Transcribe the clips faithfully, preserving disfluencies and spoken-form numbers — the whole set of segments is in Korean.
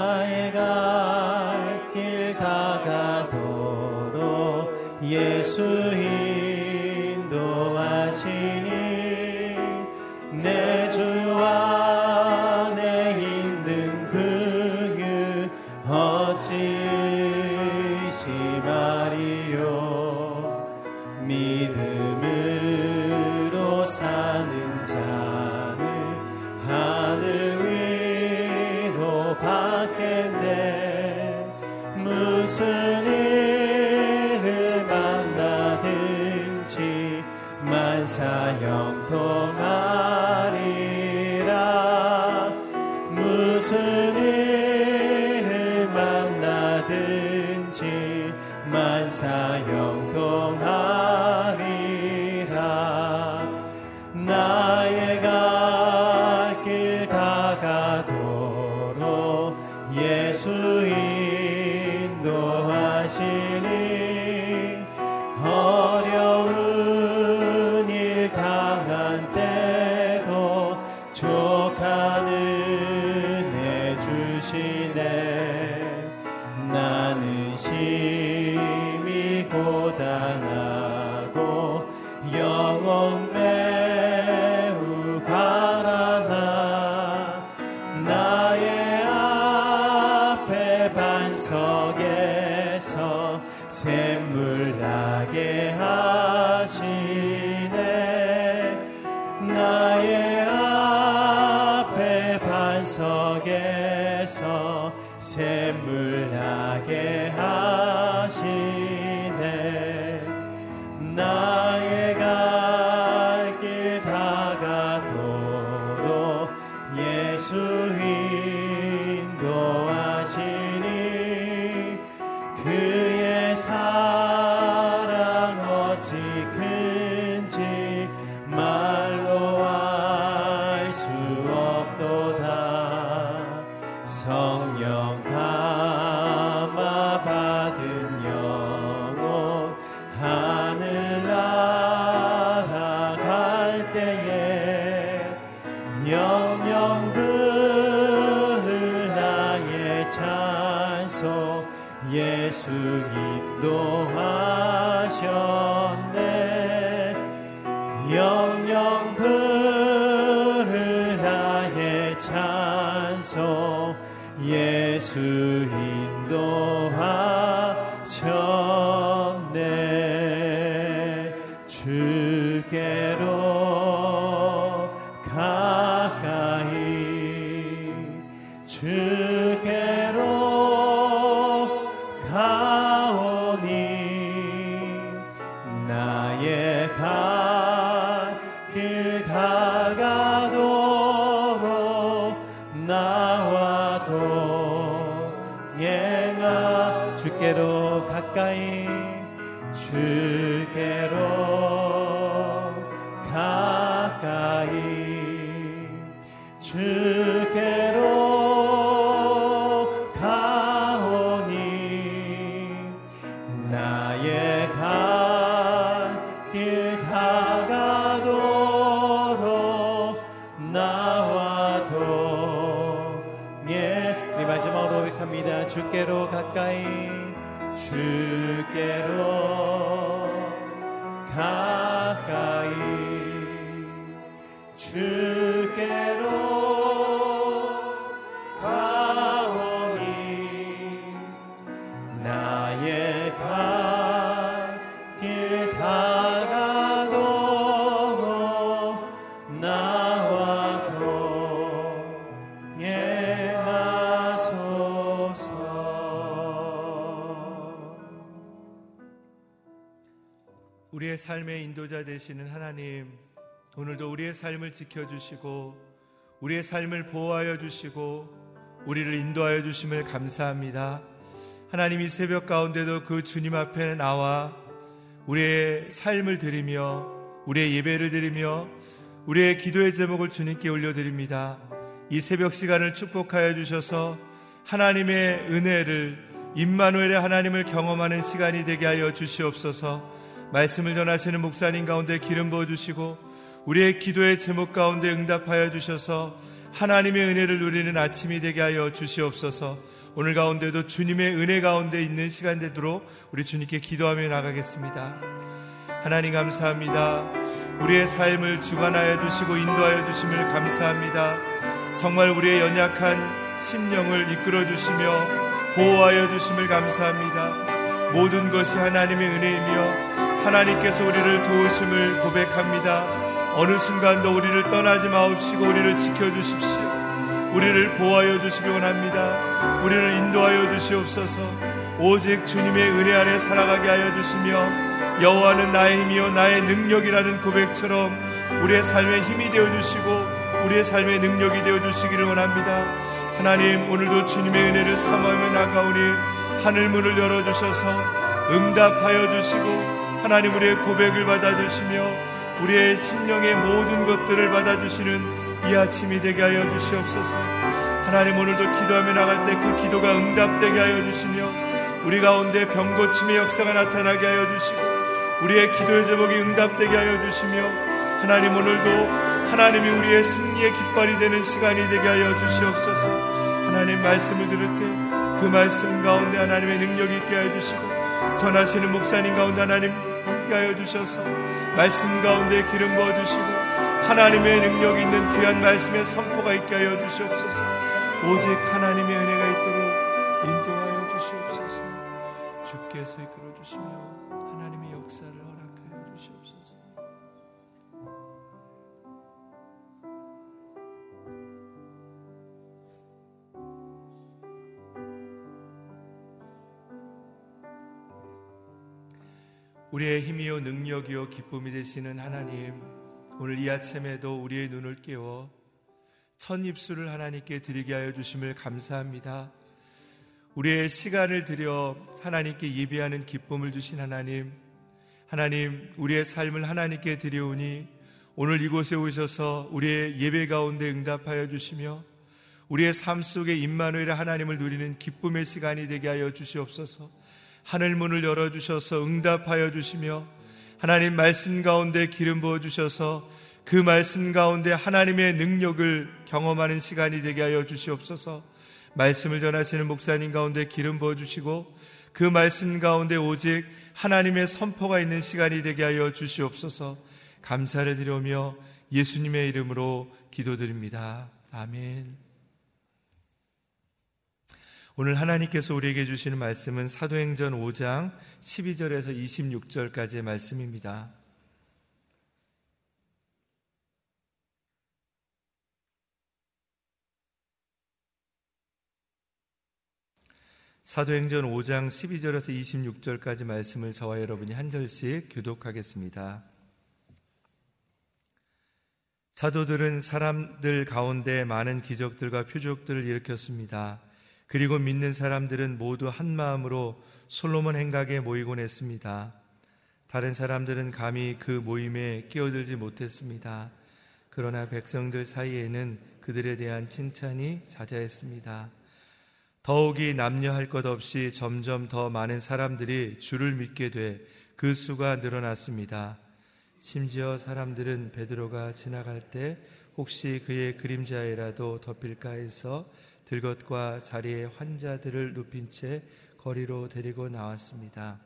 나의 갈 길 다가도록 예수 인도하시니 내 주와 내 힘든 그 길 어찌시마리요. 믿음으로 사는 자는 하늘 무슨 일을 만나든지 만사 형통하리라. 무슨 일을 만나든지 만사 형통하리라. 나의 갈 길 다가도록 예수의 어려운 일 당한 때도 족한 은혜 주시네. 나는 심히 고단하고 영혼 매우 가라나 나의 앞에 반석에서 샘물나게 하시네. 나의 앞에 반석에서 샘물나게 하시네. 나의 갈 길 다가도록 예수 인도하시니 그의 사랑 어찌 큰지 말로 알 수 없도다. 성령 감화 받은 영혼 하늘나라 갈 때에 영영 부을 나의 찬송 예수 인도하셨네. 영영 부를 나의 찬송 예수 인도하셨네. 주께로 가까이 주께로 가오니 나의 갈 길 다가도록 나와 동행하. 주께로 가까이 주께로 가까이 주께로 나의 갈 길 다가도록 나와 동행. 우리 마지막으로 고백합니다. 주께로 가까이 주께로 가까이 주께로 가오니 나의 길 다가도록 나와 동행하소서. 우리의 삶의 인도자 되시는 하나님, 오늘도 우리의 삶을 지켜주시고 우리의 삶을 보호하여 주시고 우리를 인도하여 주심을 감사합니다. 하나님, 이 새벽 가운데도 그 주님 앞에 나와 우리의 삶을 드리며 우리의 예배를 드리며 우리의 기도의 제목을 주님께 올려드립니다. 이 새벽 시간을 축복하여 주셔서 하나님의 은혜를, 임마누엘의 하나님을 경험하는 시간이 되게 하여 주시옵소서. 말씀을 전하시는 목사님 가운데 기름 부어주시고 우리의 기도의 제목 가운데 응답하여 주셔서 하나님의 은혜를 누리는 아침이 되게 하여 주시옵소서. 오늘 가운데도 주님의 은혜 가운데 있는 시간 되도록 우리 주님께 기도하며 나가겠습니다. 하나님 감사합니다. 우리의 삶을 주관하여 주시고 인도하여 주심을 감사합니다. 정말 우리의 연약한 심령을 이끌어 주시며 보호하여 주심을 감사합니다. 모든 것이 하나님의 은혜이며 하나님께서 우리를 도우심을 고백합니다. 어느 순간도 우리를 떠나지 마옵시고 우리를 지켜주십시오. 우리를 보호하여 주시기 원합니다. 우리를 인도하여 주시옵소서. 오직 주님의 은혜 안에 살아가게 하여 주시며 여호와는 나의 힘이요 나의 능력이라는 고백처럼 우리의 삶에 힘이 되어주시고 우리의 삶에 능력이 되어주시기를 원합니다. 하나님, 오늘도 주님의 은혜를 삼아며 나가오니 하늘문을 열어주셔서 응답하여 주시고 하나님 우리의 고백을 받아주시며 우리의 심령의 모든 것들을 받아주시는 이 아침이 되게 하여 주시옵소서. 하나님, 오늘도 기도하며 나갈 때 그 기도가 응답되게 하여 주시며 우리 가운데 병고침의 역사가 나타나게 하여 주시고 우리의 기도의 제목이 응답되게 하여 주시며 하나님, 오늘도 하나님이 우리의 승리의 깃발이 되는 시간이 되게 하여 주시옵소서. 하나님, 말씀을 들을 때 그 말씀 가운데 하나님의 능력이 있게 하여 주시고 전하시는 목사님 가운데 하나님 함께 하여 주셔서 말씀 가운데 기름 부어주시고 하나님의 능력이 있는 귀한 말씀의 선포가 있게 하여 주시옵소서. 오직 하나님의 은혜가 있도록 인도하여 주시옵소서. 주께서 이끌어 주시며 하나님의 역사를 허락하여 주시옵소서. 우리의 힘이요 능력이요 기쁨이 되시는 하나님, 오늘 이 아침에도 우리의 눈을 깨워 첫 입술을 하나님께 드리게 하여 주심을 감사합니다. 우리의 시간을 들여 하나님께 예배하는 기쁨을 주신 하나님, 하나님 우리의 삶을 하나님께 드려오니 오늘 이곳에 오셔서 우리의 예배 가운데 응답하여 주시며 우리의 삶 속에 임마누엘 하나님을 누리는 기쁨의 시간이 되게 하여 주시옵소서. 하늘 문을 열어주셔서 응답하여 주시며 하나님 말씀 가운데 기름 부어주셔서 그 말씀 가운데 하나님의 능력을 경험하는 시간이 되게 하여 주시옵소서. 말씀을 전하시는 목사님 가운데 기름 부어주시고 그 말씀 가운데 오직 하나님의 선포가 있는 시간이 되게 하여 주시옵소서. 감사를 드리며 예수님의 이름으로 기도드립니다. 아멘. 오늘 하나님께서 우리에게 주시는 말씀은 사도행전 오 장 십이 절에서 이십육 절까지의 말씀입니다. 사도행전 오 장 십이 절에서 이십육 절까지 말씀을 저와 여러분이 한 절씩 교독하겠습니다. 사도들은 사람들 가운데 많은 기적들과 표적들을 일으켰습니다. 그리고 믿는 사람들은 모두 한 마음으로 솔로몬 행각에 모이곤 했습니다. 다른 사람들은 감히 그 모임에 끼어들지 못했습니다. 그러나 백성들 사이에는 그들에 대한 칭찬이 자자했습니다. 더욱이 남녀할 것 없이 점점 더 많은 사람들이 주를 믿게 돼 그 수가 늘어났습니다. 심지어 사람들은 베드로가 지나갈 때 혹시 그의 그림자에라도 덮일까 해서 들것과 자리에 환자들을 눕힌 채 거리로 데리고 나왔습니다.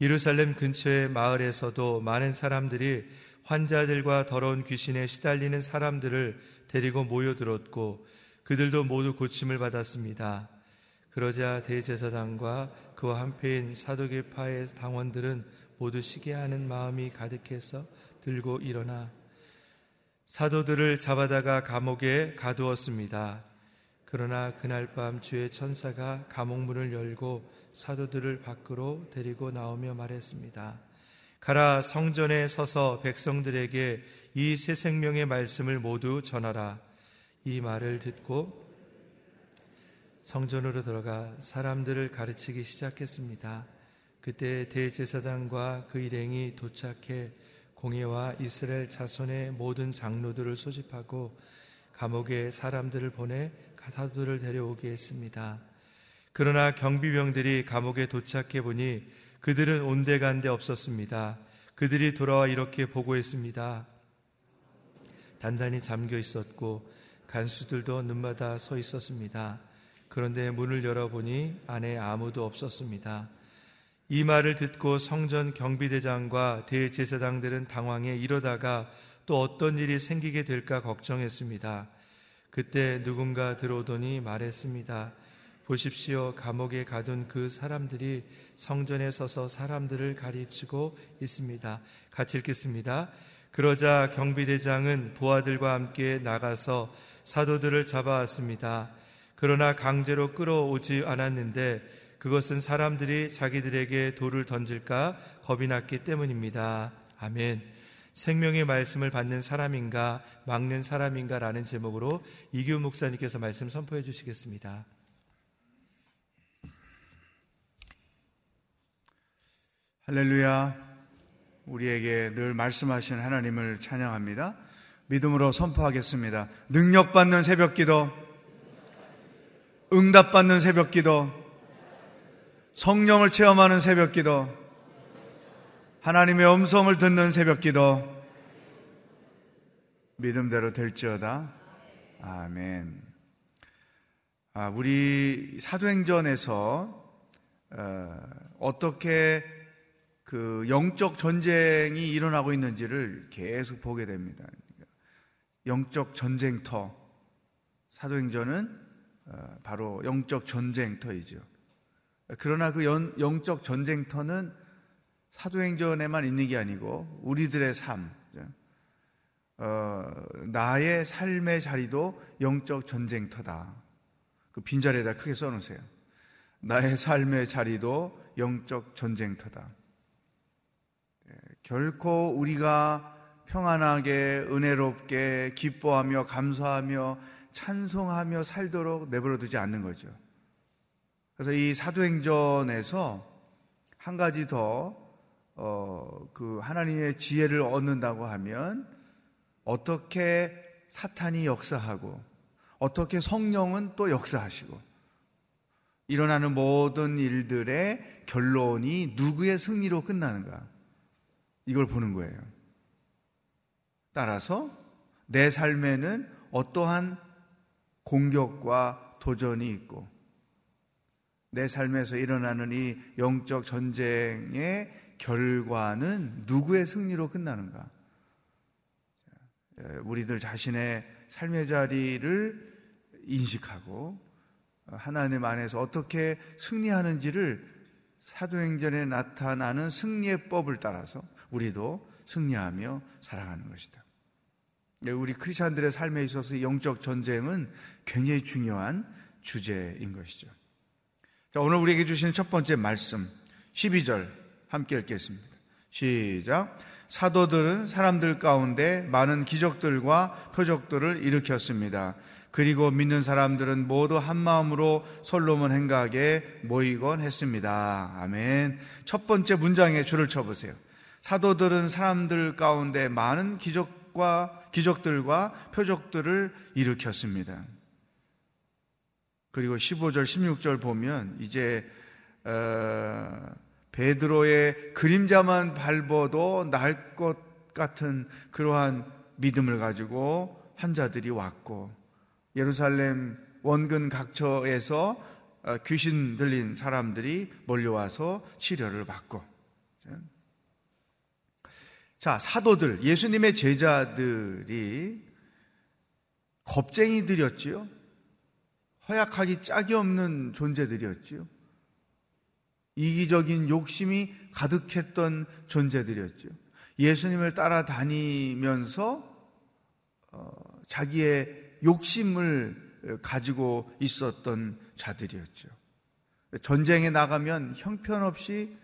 예루살렘 근처의 마을에서도 많은 사람들이 환자들과 더러운 귀신에 시달리는 사람들을 데리고 모여들었고 그들도 모두 고침을 받았습니다. 그러자 대제사장과 그와 한패인 사두개파의 당원들은 모두 시기하는 마음이 가득해서 들고 일어나 사도들을 잡아다가 감옥에 가두었습니다. 그러나 그날 밤 주의 천사가 감옥문을 열고 사도들을 밖으로 데리고 나오며 말했습니다. 가라, 성전에 서서 백성들에게 이 새 생명의 말씀을 모두 전하라. 이 말을 듣고 성전으로 들어가 사람들을 가르치기 시작했습니다. 그때 대제사장과 그 일행이 도착해 공회와 이스라엘 자손의 모든 장로들을 소집하고 감옥에 사람들을 보내 사도들을 데려오게 했습니다. 그러나 경비병들이 감옥에 도착해 보니 그들은 온데간데 없었습니다. 그들이 돌아와 이렇게 보고했습니다. 단단히 잠겨 있었고 간수들도 눈마다 서 있었습니다. 그런데 문을 열어보니 안에 아무도 없었습니다. 이 말을 듣고 성전 경비대장과 대제사장들은 당황해 이러다가 또 어떤 일이 생기게 될까 걱정했습니다. 그때 누군가 들어오더니 말했습니다. 보십시오, 감옥에 가둔 그 사람들이 성전에 서서 사람들을 가르치고 있습니다. 같이 읽겠습니다. 그러자 경비대장은 부하들과 함께 나가서 사도들을 잡아왔습니다. 그러나 강제로 끌어오지 않았는데 그것은 사람들이 자기들에게 돌을 던질까 겁이 났기 때문입니다. 아멘. 생명의 말씀을 받는 사람인가 막는 사람인가 라는 제목으로 이규 목사님께서 말씀 선포해 주시겠습니다. 할렐루야. 우리에게 늘 말씀하신 하나님을 찬양합니다. 믿음으로 선포하겠습니다. 능력받는 새벽기도, 응답받는 새벽기도, 성령을 체험하는 새벽기도, 하나님의 음성을 듣는 새벽기도, 믿음대로 될지어다. 아멘. 아, 우리 사도행전에서 어, 어떻게 그 영적 전쟁이 일어나고 있는지를 계속 보게 됩니다. 영적 전쟁터, 사도행전은 어, 바로 영적 전쟁터이죠. 그러나 그 연, 영적 전쟁터는 사도행전에만 있는 게 아니고 우리들의 삶, 어, 나의 삶의 자리도 영적 전쟁터다. 그 빈자리에다 크게 써놓으세요. 나의 삶의 자리도 영적 전쟁터다. 결코 우리가 평안하게, 은혜롭게, 기뻐하며, 감사하며, 찬송하며 살도록 내버려 두지 않는 거죠. 그래서 이 사도행전에서 한 가지 더, 어, 그 하나님의 지혜를 얻는다고 하면 어떻게 사탄이 역사하고 어떻게 성령은 또 역사하시고 일어나는 모든 일들의 결론이 누구의 승리로 끝나는가, 이걸 보는 거예요. 따라서 내 삶에는 어떠한 공격과 도전이 있고 내 삶에서 일어나는 이 영적 전쟁의 결과는 누구의 승리로 끝나는가? 우리들 자신의 삶의 자리를 인식하고 하나님 안에서 어떻게 승리하는지를 사도행전에 나타나는 승리의 법을 따라서 우리도 승리하며 살아가는 것이다. 우리 크리스천들의 삶에 있어서 영적 전쟁은 굉장히 중요한 주제인 것이죠. 자, 오늘 우리에게 주시는 첫 번째 말씀 십이 절 함께 읽겠습니다. 시작. 사도들은 사람들 가운데 많은 기적들과 표적들을 일으켰습니다. 그리고 믿는 사람들은 모두 한마음으로 솔로몬 행각에 모이곤 했습니다. 아멘. 첫 번째 문장에 줄을 쳐보세요. 사도들은 사람들 가운데 많은 기적과, 기적들과 표적들을 일으켰습니다. 그리고 십오 절, 십육 절 보면 이제 어, 베드로의 그림자만 밟아도 날 것 같은 그러한 믿음을 가지고 환자들이 왔고 예루살렘 원근 각처에서 어, 귀신 들린 사람들이 몰려와서 치료를 받고. 자, 사도들, 예수님의 제자들이 겁쟁이들이었지요. 허약하기 짝이 없는 존재들이었지요. 이기적인 욕심이 가득했던 존재들이었지요. 예수님을 따라다니면서 어, 자기의 욕심을 가지고 있었던 자들이었죠. 전쟁에 나가면 형편없이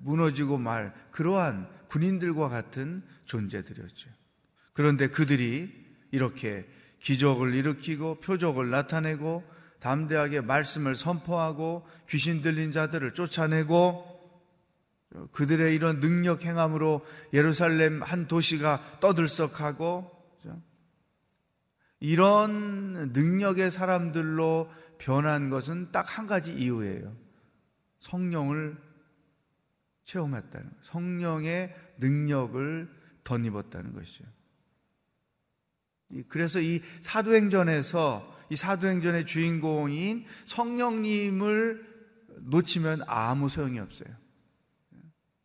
무너지고 말 그러한 군인들과 같은 존재들이었죠. 그런데 그들이 이렇게 기적을 일으키고 표적을 나타내고 담대하게 말씀을 선포하고 귀신 들린 자들을 쫓아내고 그들의 이런 능력 행함으로 예루살렘 한 도시가 떠들썩하고 이런 능력의 사람들로 변한 것은 딱 한 가지 이유예요. 성령을 체험했다는, 성령의 능력을 덧입었다는 것이죠. 그래서 이 사도행전에서 이 사도행전의 주인공인 성령님을 놓치면 아무 소용이 없어요.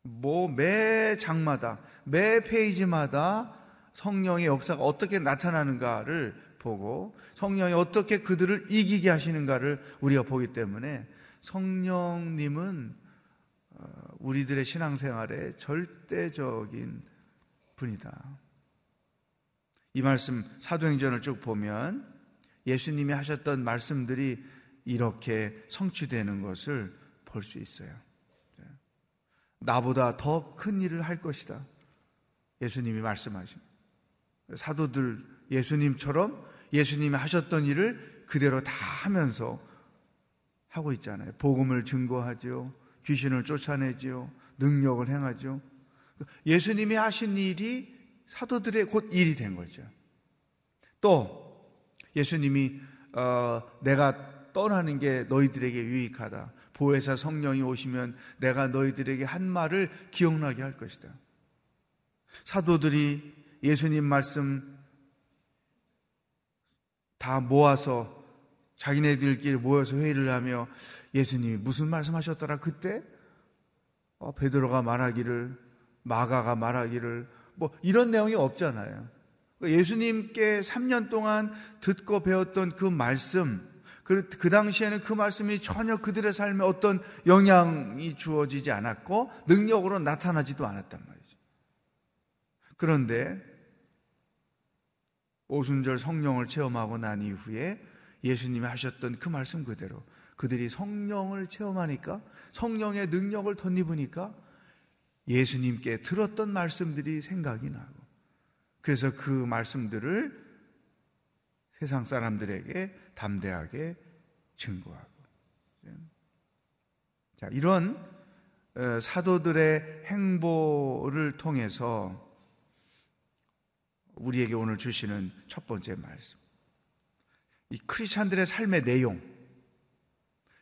뭐 매 장마다 매 페이지마다 성령의 역사가 어떻게 나타나는가를 보고 성령이 어떻게 그들을 이기게 하시는가를 우리가 보기 때문에 성령님은 우리들의 신앙생활의 절대적인 분이다. 이 말씀 사도행전을 쭉 보면 예수님이 하셨던 말씀들이 이렇게 성취되는 것을 볼 수 있어요. 나보다 더 큰 일을 할 것이다. 예수님이 말씀하신 사도들 예수님처럼 예수님이 하셨던 일을 그대로 다 하면서 하고 있잖아요. 복음을 증거하지요, 귀신을 쫓아내지요, 능력을 행하지요. 예수님이 하신 일이 사도들의 곧 일이 된 거죠. 또 예수님이 어, 내가 떠나는 게 너희들에게 유익하다. 보혜사 성령이 오시면 내가 너희들에게 한 말을 기억나게 할 것이다. 사도들이 예수님 말씀 다 모아서 자기네들끼리 모여서 회의를 하며 예수님이 무슨 말씀하셨더라 그때? 어, 베드로가 말하기를, 마가가 말하기를, 뭐 이런 내용이 없잖아요. 예수님께 삼 년 동안 듣고 배웠던 그 말씀, 그, 그 당시에는 그 말씀이 전혀 그들의 삶에 어떤 영향이 주어지지 않았고 능력으로 나타나지도 않았단 말이죠. 그런데 오순절 성령을 체험하고 난 이후에 예수님이 하셨던 그 말씀 그대로 그들이 성령을 체험하니까, 성령의 능력을 덧입으니까 예수님께 들었던 말씀들이 생각이 나고, 그래서 그 말씀들을 세상 사람들에게 담대하게 증거하고. 자, 이런 사도들의 행보를 통해서 우리에게 오늘 주시는 첫 번째 말씀, 이 크리스찬들의 삶의 내용,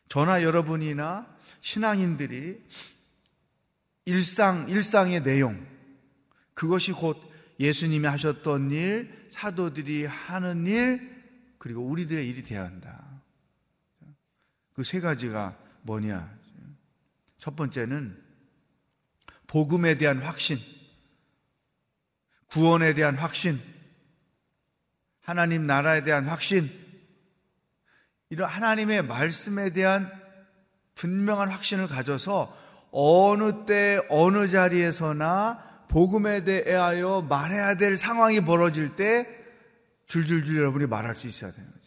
저나 여러분이나 신앙인들이 일상, 일상의 내용, 그것이 곧 예수님이 하셨던 일, 사도들이 하는 일, 그리고 우리들의 일이 되어야 한다. 그 세 가지가 뭐냐? 첫 번째는 복음에 대한 확신, 구원에 대한 확신, 하나님 나라에 대한 확신, 이런 하나님의 말씀에 대한 분명한 확신을 가져서 어느 때 어느 자리에서나 복음에 대하여 말해야 될 상황이 벌어질 때 줄줄줄 여러분이 말할 수 있어야 되는 거죠.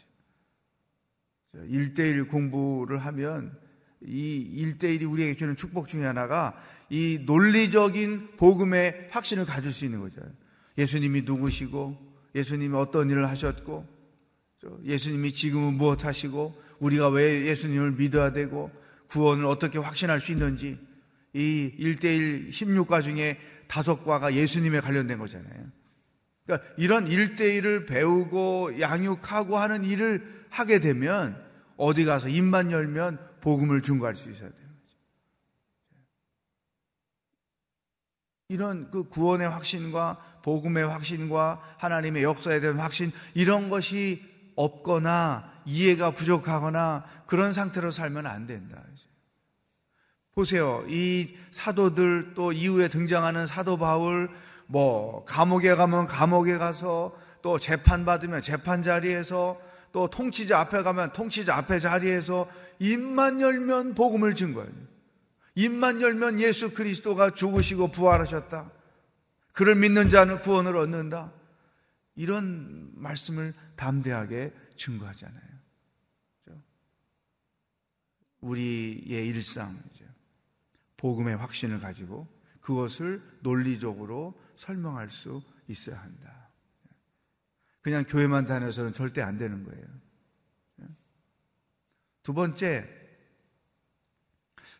일 대일 공부를 하면 이 일 대일이 우리에게 주는 축복 중에 하나가 이 논리적인 복음의 확신을 가질 수 있는 거죠. 예수님이 누구시고, 예수님이 어떤 일을 하셨고, 예수님이 지금은 무엇 하시고, 우리가 왜 예수님을 믿어야 되고, 구원을 어떻게 확신할 수 있는지, 이 일 대일 십육 과 중에 다섯 과가 예수님에 관련된 거잖아요. 그러니까 이런 일 대일을 배우고 양육하고 하는 일을 하게 되면 어디 가서 입만 열면 복음을 증거할 수 있어야 돼요. 이런 그 구원의 확신과 복음의 확신과 하나님의 역사에 대한 확신, 이런 것이 없거나 이해가 부족하거나 그런 상태로 살면 안 된다. 보세요. 이 사도들, 또 이후에 등장하는 사도 바울, 뭐 감옥에 가면 감옥에 가서, 또 재판받으면 재판 자리에서, 또 통치자 앞에 가면 통치자 앞에 자리에서 입만 열면 복음을 증거해요. 입만 열면 예수 그리스도가 죽으시고 부활하셨다, 그를 믿는 자는 구원을 얻는다, 이런 말씀을 담대하게 증거하잖아요. 우리의 일상, 복음의 확신을 가지고 그것을 논리적으로 설명할 수 있어야 한다. 그냥 교회만 다녀서는 절대 안 되는 거예요. 두 번째,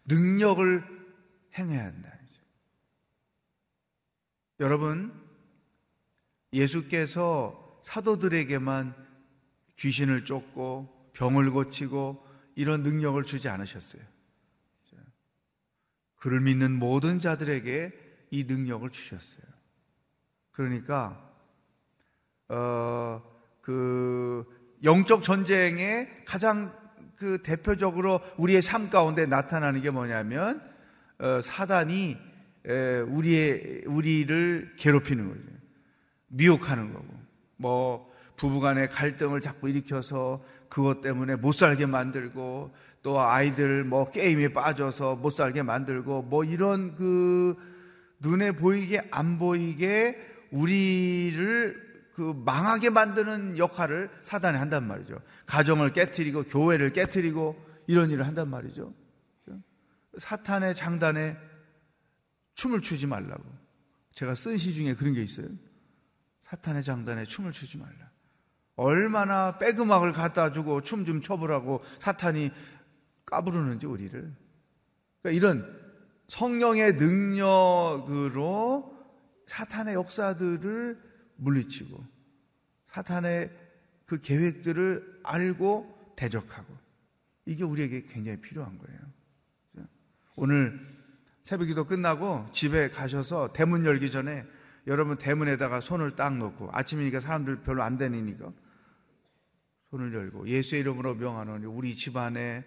능력을 행해야 한다. 여러분, 예수께서 사도들에게만 귀신을 쫓고 병을 고치고 이런 능력을 주지 않으셨어요. 그를 믿는 모든 자들에게 이 능력을 주셨어요. 그러니까 어, 그 영적 전쟁의 가장 그 대표적으로 우리의 삶 가운데 나타나는 게 뭐냐면 어, 사단이 에, 우리의 우리를 괴롭히는 거죠. 미혹하는 거고, 뭐 부부간의 갈등을 자꾸 일으켜서 그것 때문에 못 살게 만들고, 또 아이들 뭐 게임에 빠져서 못 살게 만들고, 뭐 이런 그 눈에 보이게 안 보이게 우리를 그 망하게 만드는 역할을 사단이 한단 말이죠. 가정을 깨트리고 교회를 깨트리고 이런 일을 한단 말이죠. 사탄의 장단에 춤을 추지 말라고. 제가 쓴 시 중에 그런 게 있어요. 사탄의 장단에 춤을 추지 말라. 얼마나 백음악을 갖다 주고 춤 좀 춰보라고 사탄이 까부르는지 우리를. 그러니까 이런 성령의 능력으로 사탄의 역사들을 물리치고 사탄의 그 계획들을 알고 대적하고, 이게 우리에게 굉장히 필요한 거예요. 오늘 새벽기도 끝나고 집에 가셔서 대문 열기 전에 여러분 대문에다가 손을 딱 놓고, 아침이니까 사람들 별로 안 되니까 손을 열고, 예수의 이름으로 명하노니 우리 집안에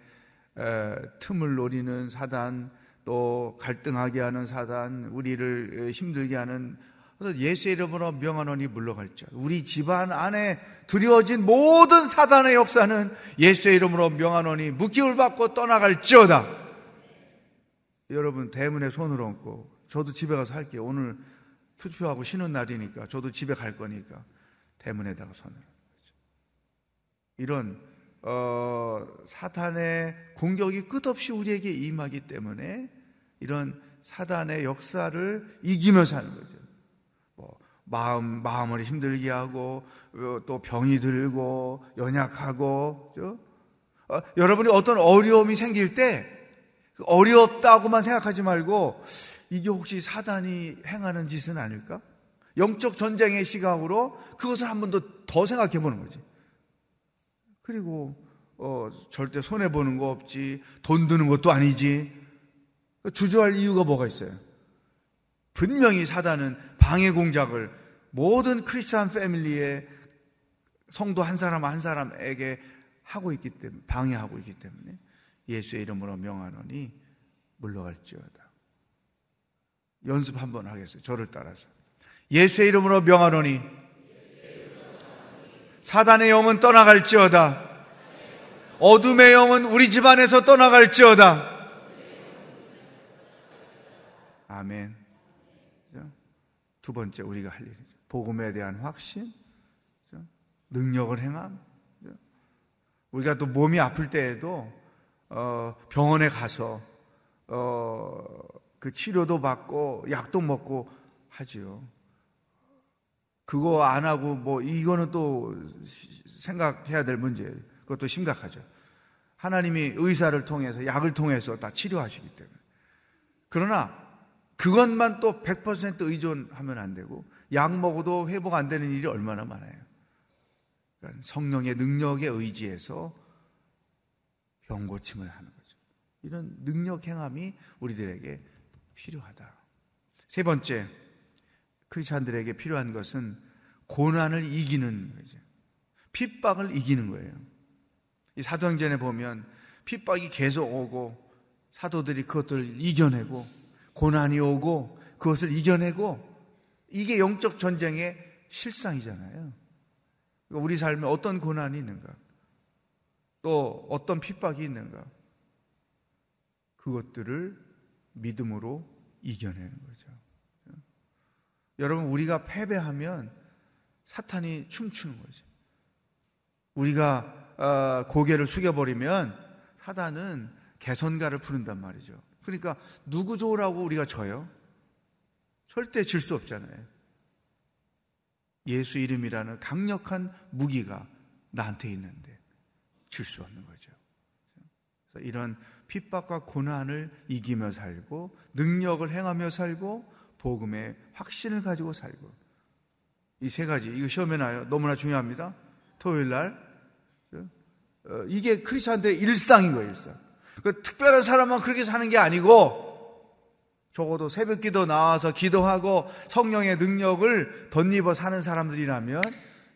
에, 틈을 노리는 사단, 또 갈등하게 하는 사단, 우리를 힘들게 하는, 그래서 예수의 이름으로 명하노니 물러갈지어다. 우리 집안 안에 두려워진 모든 사단의 역사는 예수의 이름으로 명하노니 무기를 받고 떠나갈지어다. 여러분 대문에 손을 얹고, 저도 집에 가서 할게요. 오늘 투표하고 쉬는 날이니까 저도 집에 갈 거니까 대문에다가 손을 얹고, 이런 어, 사탄의 공격이 끝없이 우리에게 임하기 때문에 이런 사단의 역사를 이기며 사는 거죠. 뭐 마음 마음을 힘들게 하고, 또 병이 들고 연약하고, 그렇죠? 어, 여러분이 어떤 어려움이 생길 때 어렵다고만 생각하지 말고, 이게 혹시 사단이 행하는 짓은 아닐까? 영적 전쟁의 시각으로 그것을 한 번 더 더 생각해 보는 거지. 그리고 어, 절대 손해보는 거 없지, 돈 드는 것도 아니지, 주저할 이유가 뭐가 있어요? 분명히 사단은 방해 공작을 모든 크리스찬 패밀리의 성도 한 사람 한 사람에게 하고 있기 때문에, 방해하고 있기 때문에 예수의 이름으로 명하노니 물러갈지어다. 연습 한번 하겠어요. 저를 따라서. 예수의 이름으로 명하노니 사단의 영은 떠나갈지어다. 어둠의 영은 우리 집안에서 떠나갈지어다. 아멘. 두 번째 우리가 할 일이죠. 복음에 대한 확신, 능력을 행함. 우리가 또 몸이 아플 때에도 병원에 가서 그 치료도 받고 약도 먹고 하지요. 그거 안 하고 뭐 이거는 또 생각해야 될 문제예요. 그것도 심각하죠. 하나님이 의사를 통해서 약을 통해서 다 치료하시기 때문에. 그러나 그것만 또 백 퍼센트 의존하면 안 되고, 약 먹어도 회복 안 되는 일이 얼마나 많아요. 그러니까 성령의 능력에 의지해서 병 고침을 하는 거죠. 이런 능력 행함이 우리들에게 필요하다. 세 번째 크리스찬들에게 필요한 것은 고난을 이기는 거죠. 핍박을 이기는 거예요. 이 사도행전에 보면 핍박이 계속 오고, 사도들이 그것들을 이겨내고, 고난이 오고 그것을 이겨내고, 이게 영적 전쟁의 실상이잖아요. 우리 삶에 어떤 고난이 있는가, 또 어떤 핍박이 있는가, 그것들을 믿음으로 이겨내는 거죠. 여러분, 우리가 패배하면 사탄이 춤추는 거죠. 우리가 고개를 숙여버리면 사단은 개선가를 부른단 말이죠. 그러니까 누구 좋으라고 우리가 져요? 절대 질 수 없잖아요. 예수 이름이라는 강력한 무기가 나한테 있는데 질 수 없는 거죠. 그래서 이런 핍박과 고난을 이기며 살고, 능력을 행하며 살고, 복음의 확신을 가지고 살고, 이 세 가지, 이거 시험에 나요. 너무나 중요합니다. 토요일 날. 이게 크리스찬들의 일상인 거예요. 일상. 그러니까 특별한 사람만 그렇게 사는 게 아니고, 적어도 새벽기도 나와서 기도하고 성령의 능력을 덧입어 사는 사람들이라면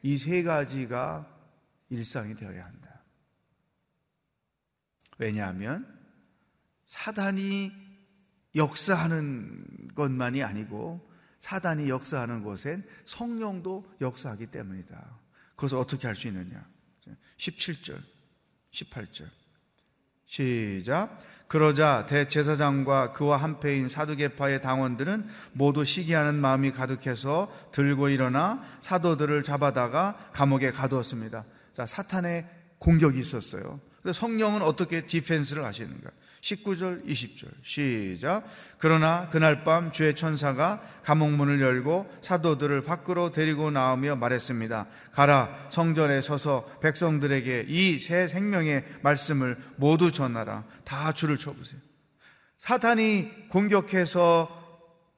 이 세 가지가 일상이 되어야 한다. 왜냐하면 사단이 역사하는 것만이 아니고 사단이 역사하는 곳엔 성령도 역사하기 때문이다. 그것을 어떻게 할 수 있느냐? 십칠 절, 십팔 절 시작. 그러자 대제사장과 그와 한패인 사두개파의 당원들은 모두 시기하는 마음이 가득해서 들고 일어나 사도들을 잡아다가 감옥에 가두었습니다. 자, 사탄의 공격이 있었어요. 그런데 성령은 어떻게 디펜스를 하시는가? 십구 절, 이십 절 시작. 그러나 그날 밤 주의 천사가 감옥문을 열고 사도들을 밖으로 데리고 나오며 말했습니다. 가라, 성전에 서서 백성들에게 이 새 생명의 말씀을 모두 전하라. 다 줄을 쳐보세요. 사탄이 공격해서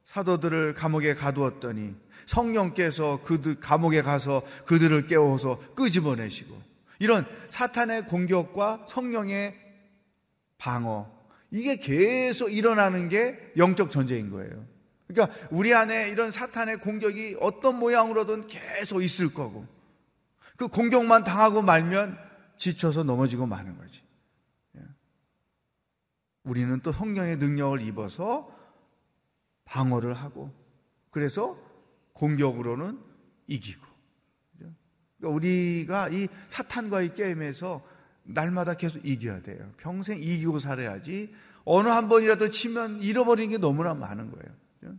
사도들을 감옥에 가두었더니 성령께서 그들 감옥에 가서 그들을 깨워서 끄집어내시고, 이런 사탄의 공격과 성령의 방어, 이게 계속 일어나는 게 영적 전쟁인 거예요. 그러니까 우리 안에 이런 사탄의 공격이 어떤 모양으로든 계속 있을 거고, 그 공격만 당하고 말면 지쳐서 넘어지고 마는 거지. 우리는 또 성령의 능력을 입어서 방어를 하고, 그래서 공격으로는 이기고. 그러니까 우리가 이 사탄과의 게임에서 날마다 계속 이겨야 돼요. 평생 이기고 살아야지 어느 한 번이라도 치면 잃어버리는 게 너무나 많은 거예요.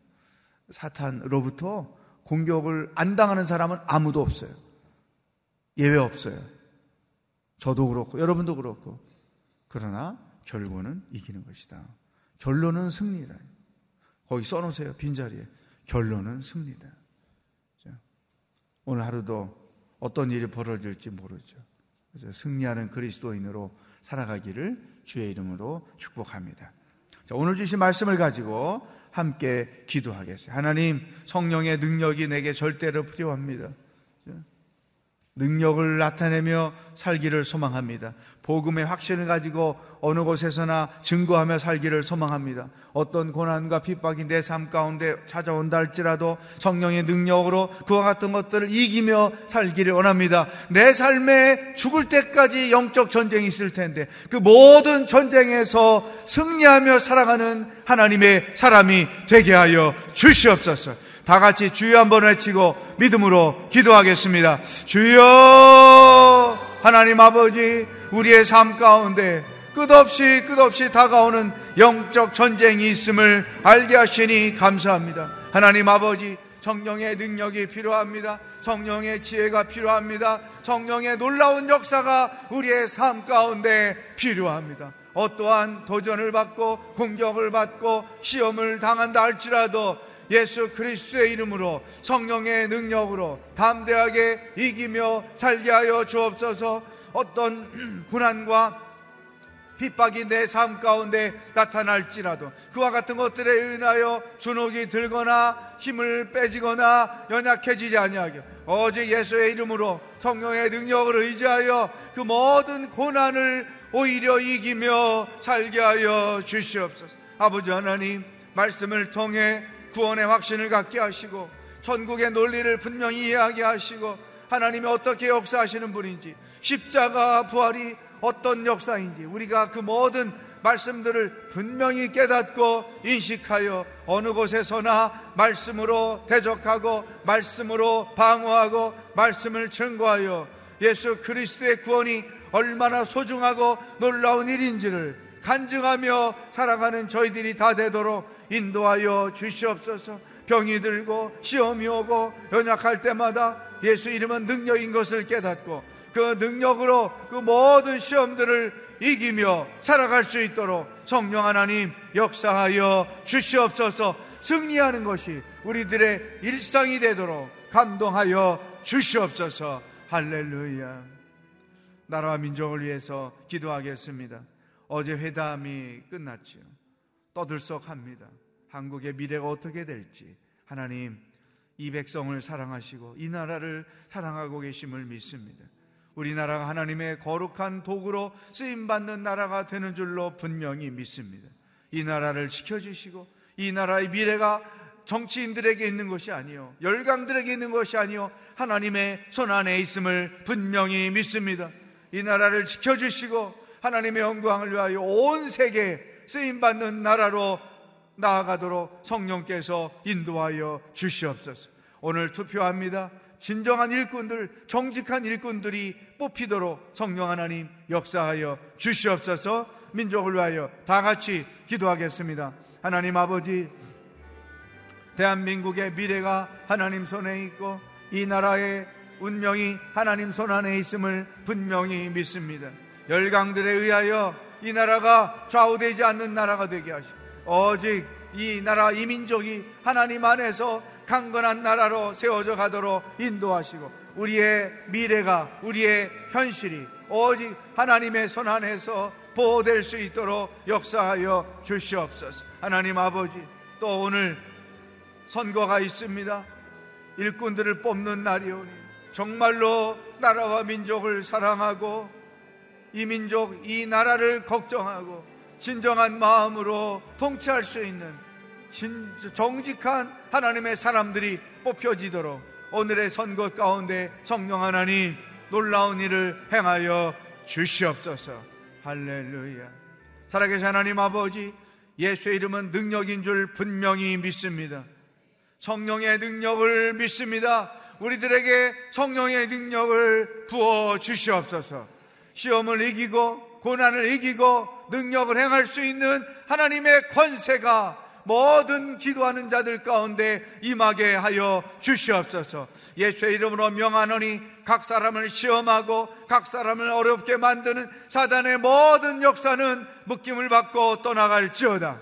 사탄으로부터 공격을 안 당하는 사람은 아무도 없어요. 예외 없어요. 저도 그렇고 여러분도 그렇고. 그러나 결과는 이기는 것이다. 결론은 승리다. 거기 써놓으세요. 빈자리에. 결론은 승리다. 오늘 하루도 어떤 일이 벌어질지 모르죠. 그래서 승리하는 그리스도인으로 살아가기를 주의 이름으로 축복합니다. 자, 오늘 주신 말씀을 가지고 함께 기도하겠습니다. 하나님, 성령의 능력이 내게 절대로 필요합니다. 능력을 나타내며 살기를 소망합니다. 복음의 확신을 가지고 어느 곳에서나 증거하며 살기를 소망합니다. 어떤 고난과 핍박이 내 삶 가운데 찾아온다 할지라도 성령의 능력으로 그와 같은 것들을 이기며 살기를 원합니다. 내 삶에 죽을 때까지 영적 전쟁이 있을 텐데 그 모든 전쟁에서 승리하며 살아가는 하나님의 사람이 되게 하여 주시옵소서. 다 같이 주여 한번 외치고 믿음으로 기도하겠습니다. 주여, 하나님 아버지, 우리의 삶 가운데 끝없이 끝없이 다가오는 영적 전쟁이 있음을 알게 하시니 감사합니다. 하나님 아버지, 성령의 능력이 필요합니다. 성령의 지혜가 필요합니다. 성령의 놀라운 역사가 우리의 삶 가운데 필요합니다. 어떠한 도전을 받고 공격을 받고 시험을 당한다 할지라도 예수 그리스도의 이름으로 성령의 능력으로 담대하게 이기며 살게 하여 주옵소서. 어떤 고난과 핍박이 내 삶 가운데 나타날지라도 그와 같은 것들에 의하여 주눅이 들거나 힘을 빼지거나 연약해지지 아니하게 오직 예수의 이름으로 성령의 능력을 의지하여 그 모든 고난을 오히려 이기며 살게 하여 주시옵소서. 아버지 하나님, 말씀을 통해 구원의 확신을 갖게 하시고 천국의 논리를 분명히 이해하게 하시고 하나님이 어떻게 역사하시는 분인지, 십자가 부활이 어떤 역사인지 우리가 그 모든 말씀들을 분명히 깨닫고 인식하여 어느 곳에서나 말씀으로 대적하고 말씀으로 방어하고 말씀을 증거하여 예수 그리스도의 구원이 얼마나 소중하고 놀라운 일인지를 간증하며 살아가는 저희들이 다 되도록 인도하여 주시옵소서. 병이 들고 시험이 오고 연약할 때마다 예수 이름은 능력인 것을 깨닫고 그 능력으로 그 모든 시험들을 이기며 살아갈 수 있도록 성령 하나님 역사하여 주시옵소서. 승리하는 것이 우리들의 일상이 되도록 감동하여 주시옵소서. 할렐루야. 나라와 민족을 위해서 기도하겠습니다. 어제 회담이 끝났지요. 떠들썩합니다. 한국의 미래가 어떻게 될지. 하나님, 이 백성을 사랑하시고 이 나라를 사랑하고 계심을 믿습니다. 우리나라가 하나님의 거룩한 도구로 쓰임받는 나라가 되는 줄로 분명히 믿습니다. 이 나라를 지켜주시고 이 나라의 미래가 정치인들에게 있는 것이 아니요 열강들에게 있는 것이 아니요 하나님의 손 안에 있음을 분명히 믿습니다. 이 나라를 지켜주시고 하나님의 영광을 위하여 온 세계에 쓰임받는 나라로 나아가도록 성령께서 인도하여 주시옵소서. 오늘 투표합니다. 진정한 일꾼들, 정직한 일꾼들이 뽑히도록 성령 하나님 역사하여 주시옵소서. 민족을 위하여 다 같이 기도하겠습니다. 하나님 아버지, 대한민국의 미래가 하나님 손에 있고 이 나라의 운명이 하나님 손 안에 있음을 분명히 믿습니다. 열강들에 의하여 이 나라가 좌우되지 않는 나라가 되게 하시고 오직 이 나라 이 민족이 하나님 안에서 강건한 나라로 세워져 가도록 인도하시고 우리의 미래가 우리의 현실이 오직 하나님의 손 안에서 보호될 수 있도록 역사하여 주시옵소서. 하나님 아버지, 또 오늘 선거가 있습니다. 일꾼들을 뽑는 날이오니 정말로 나라와 민족을 사랑하고 이 민족 이 나라를 걱정하고 진정한 마음으로 통치할 수 있는 진, 정직한 하나님의 사람들이 뽑혀지도록 오늘의 선거 가운데 성령 하나님 놀라운 일을 행하여 주시옵소서. 할렐루야. 살아계신 하나님 아버지, 예수의 이름은 능력인 줄 분명히 믿습니다. 성령의 능력을 믿습니다. 우리들에게 성령의 능력을 부어주시옵소서. 시험을 이기고 고난을 이기고 능력을 행할 수 있는 하나님의 권세가 모든 기도하는 자들 가운데 임하게 하여 주시옵소서. 예수의 이름으로 명하노니 각 사람을 시험하고 각 사람을 어렵게 만드는 사단의 모든 역사는 묶임을 받고 떠나갈지어다.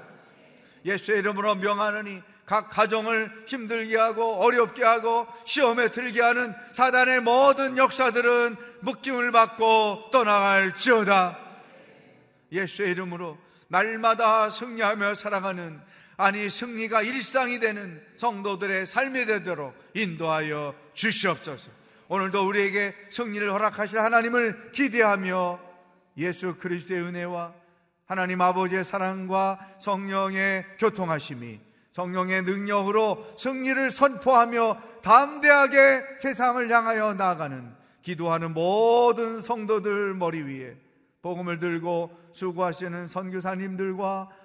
예수의 이름으로 명하노니 각 가정을 힘들게 하고 어렵게 하고 시험에 들게 하는 사단의 모든 역사들은 묶임을 받고 떠나갈지어다. 예수의 이름으로 날마다 승리하며 살아가는, 아니 승리가 일상이 되는 성도들의 삶이 되도록 인도하여 주시옵소서. 오늘도 우리에게 승리를 허락하실 하나님을 기대하며 예수 그리스도의 은혜와 하나님 아버지의 사랑과 성령의 교통하심이 성령의 능력으로 승리를 선포하며 담대하게 세상을 향하여 나아가는 기도하는 모든 성도들 머리 위에 복음을 들고 수고하시는 선교사님들과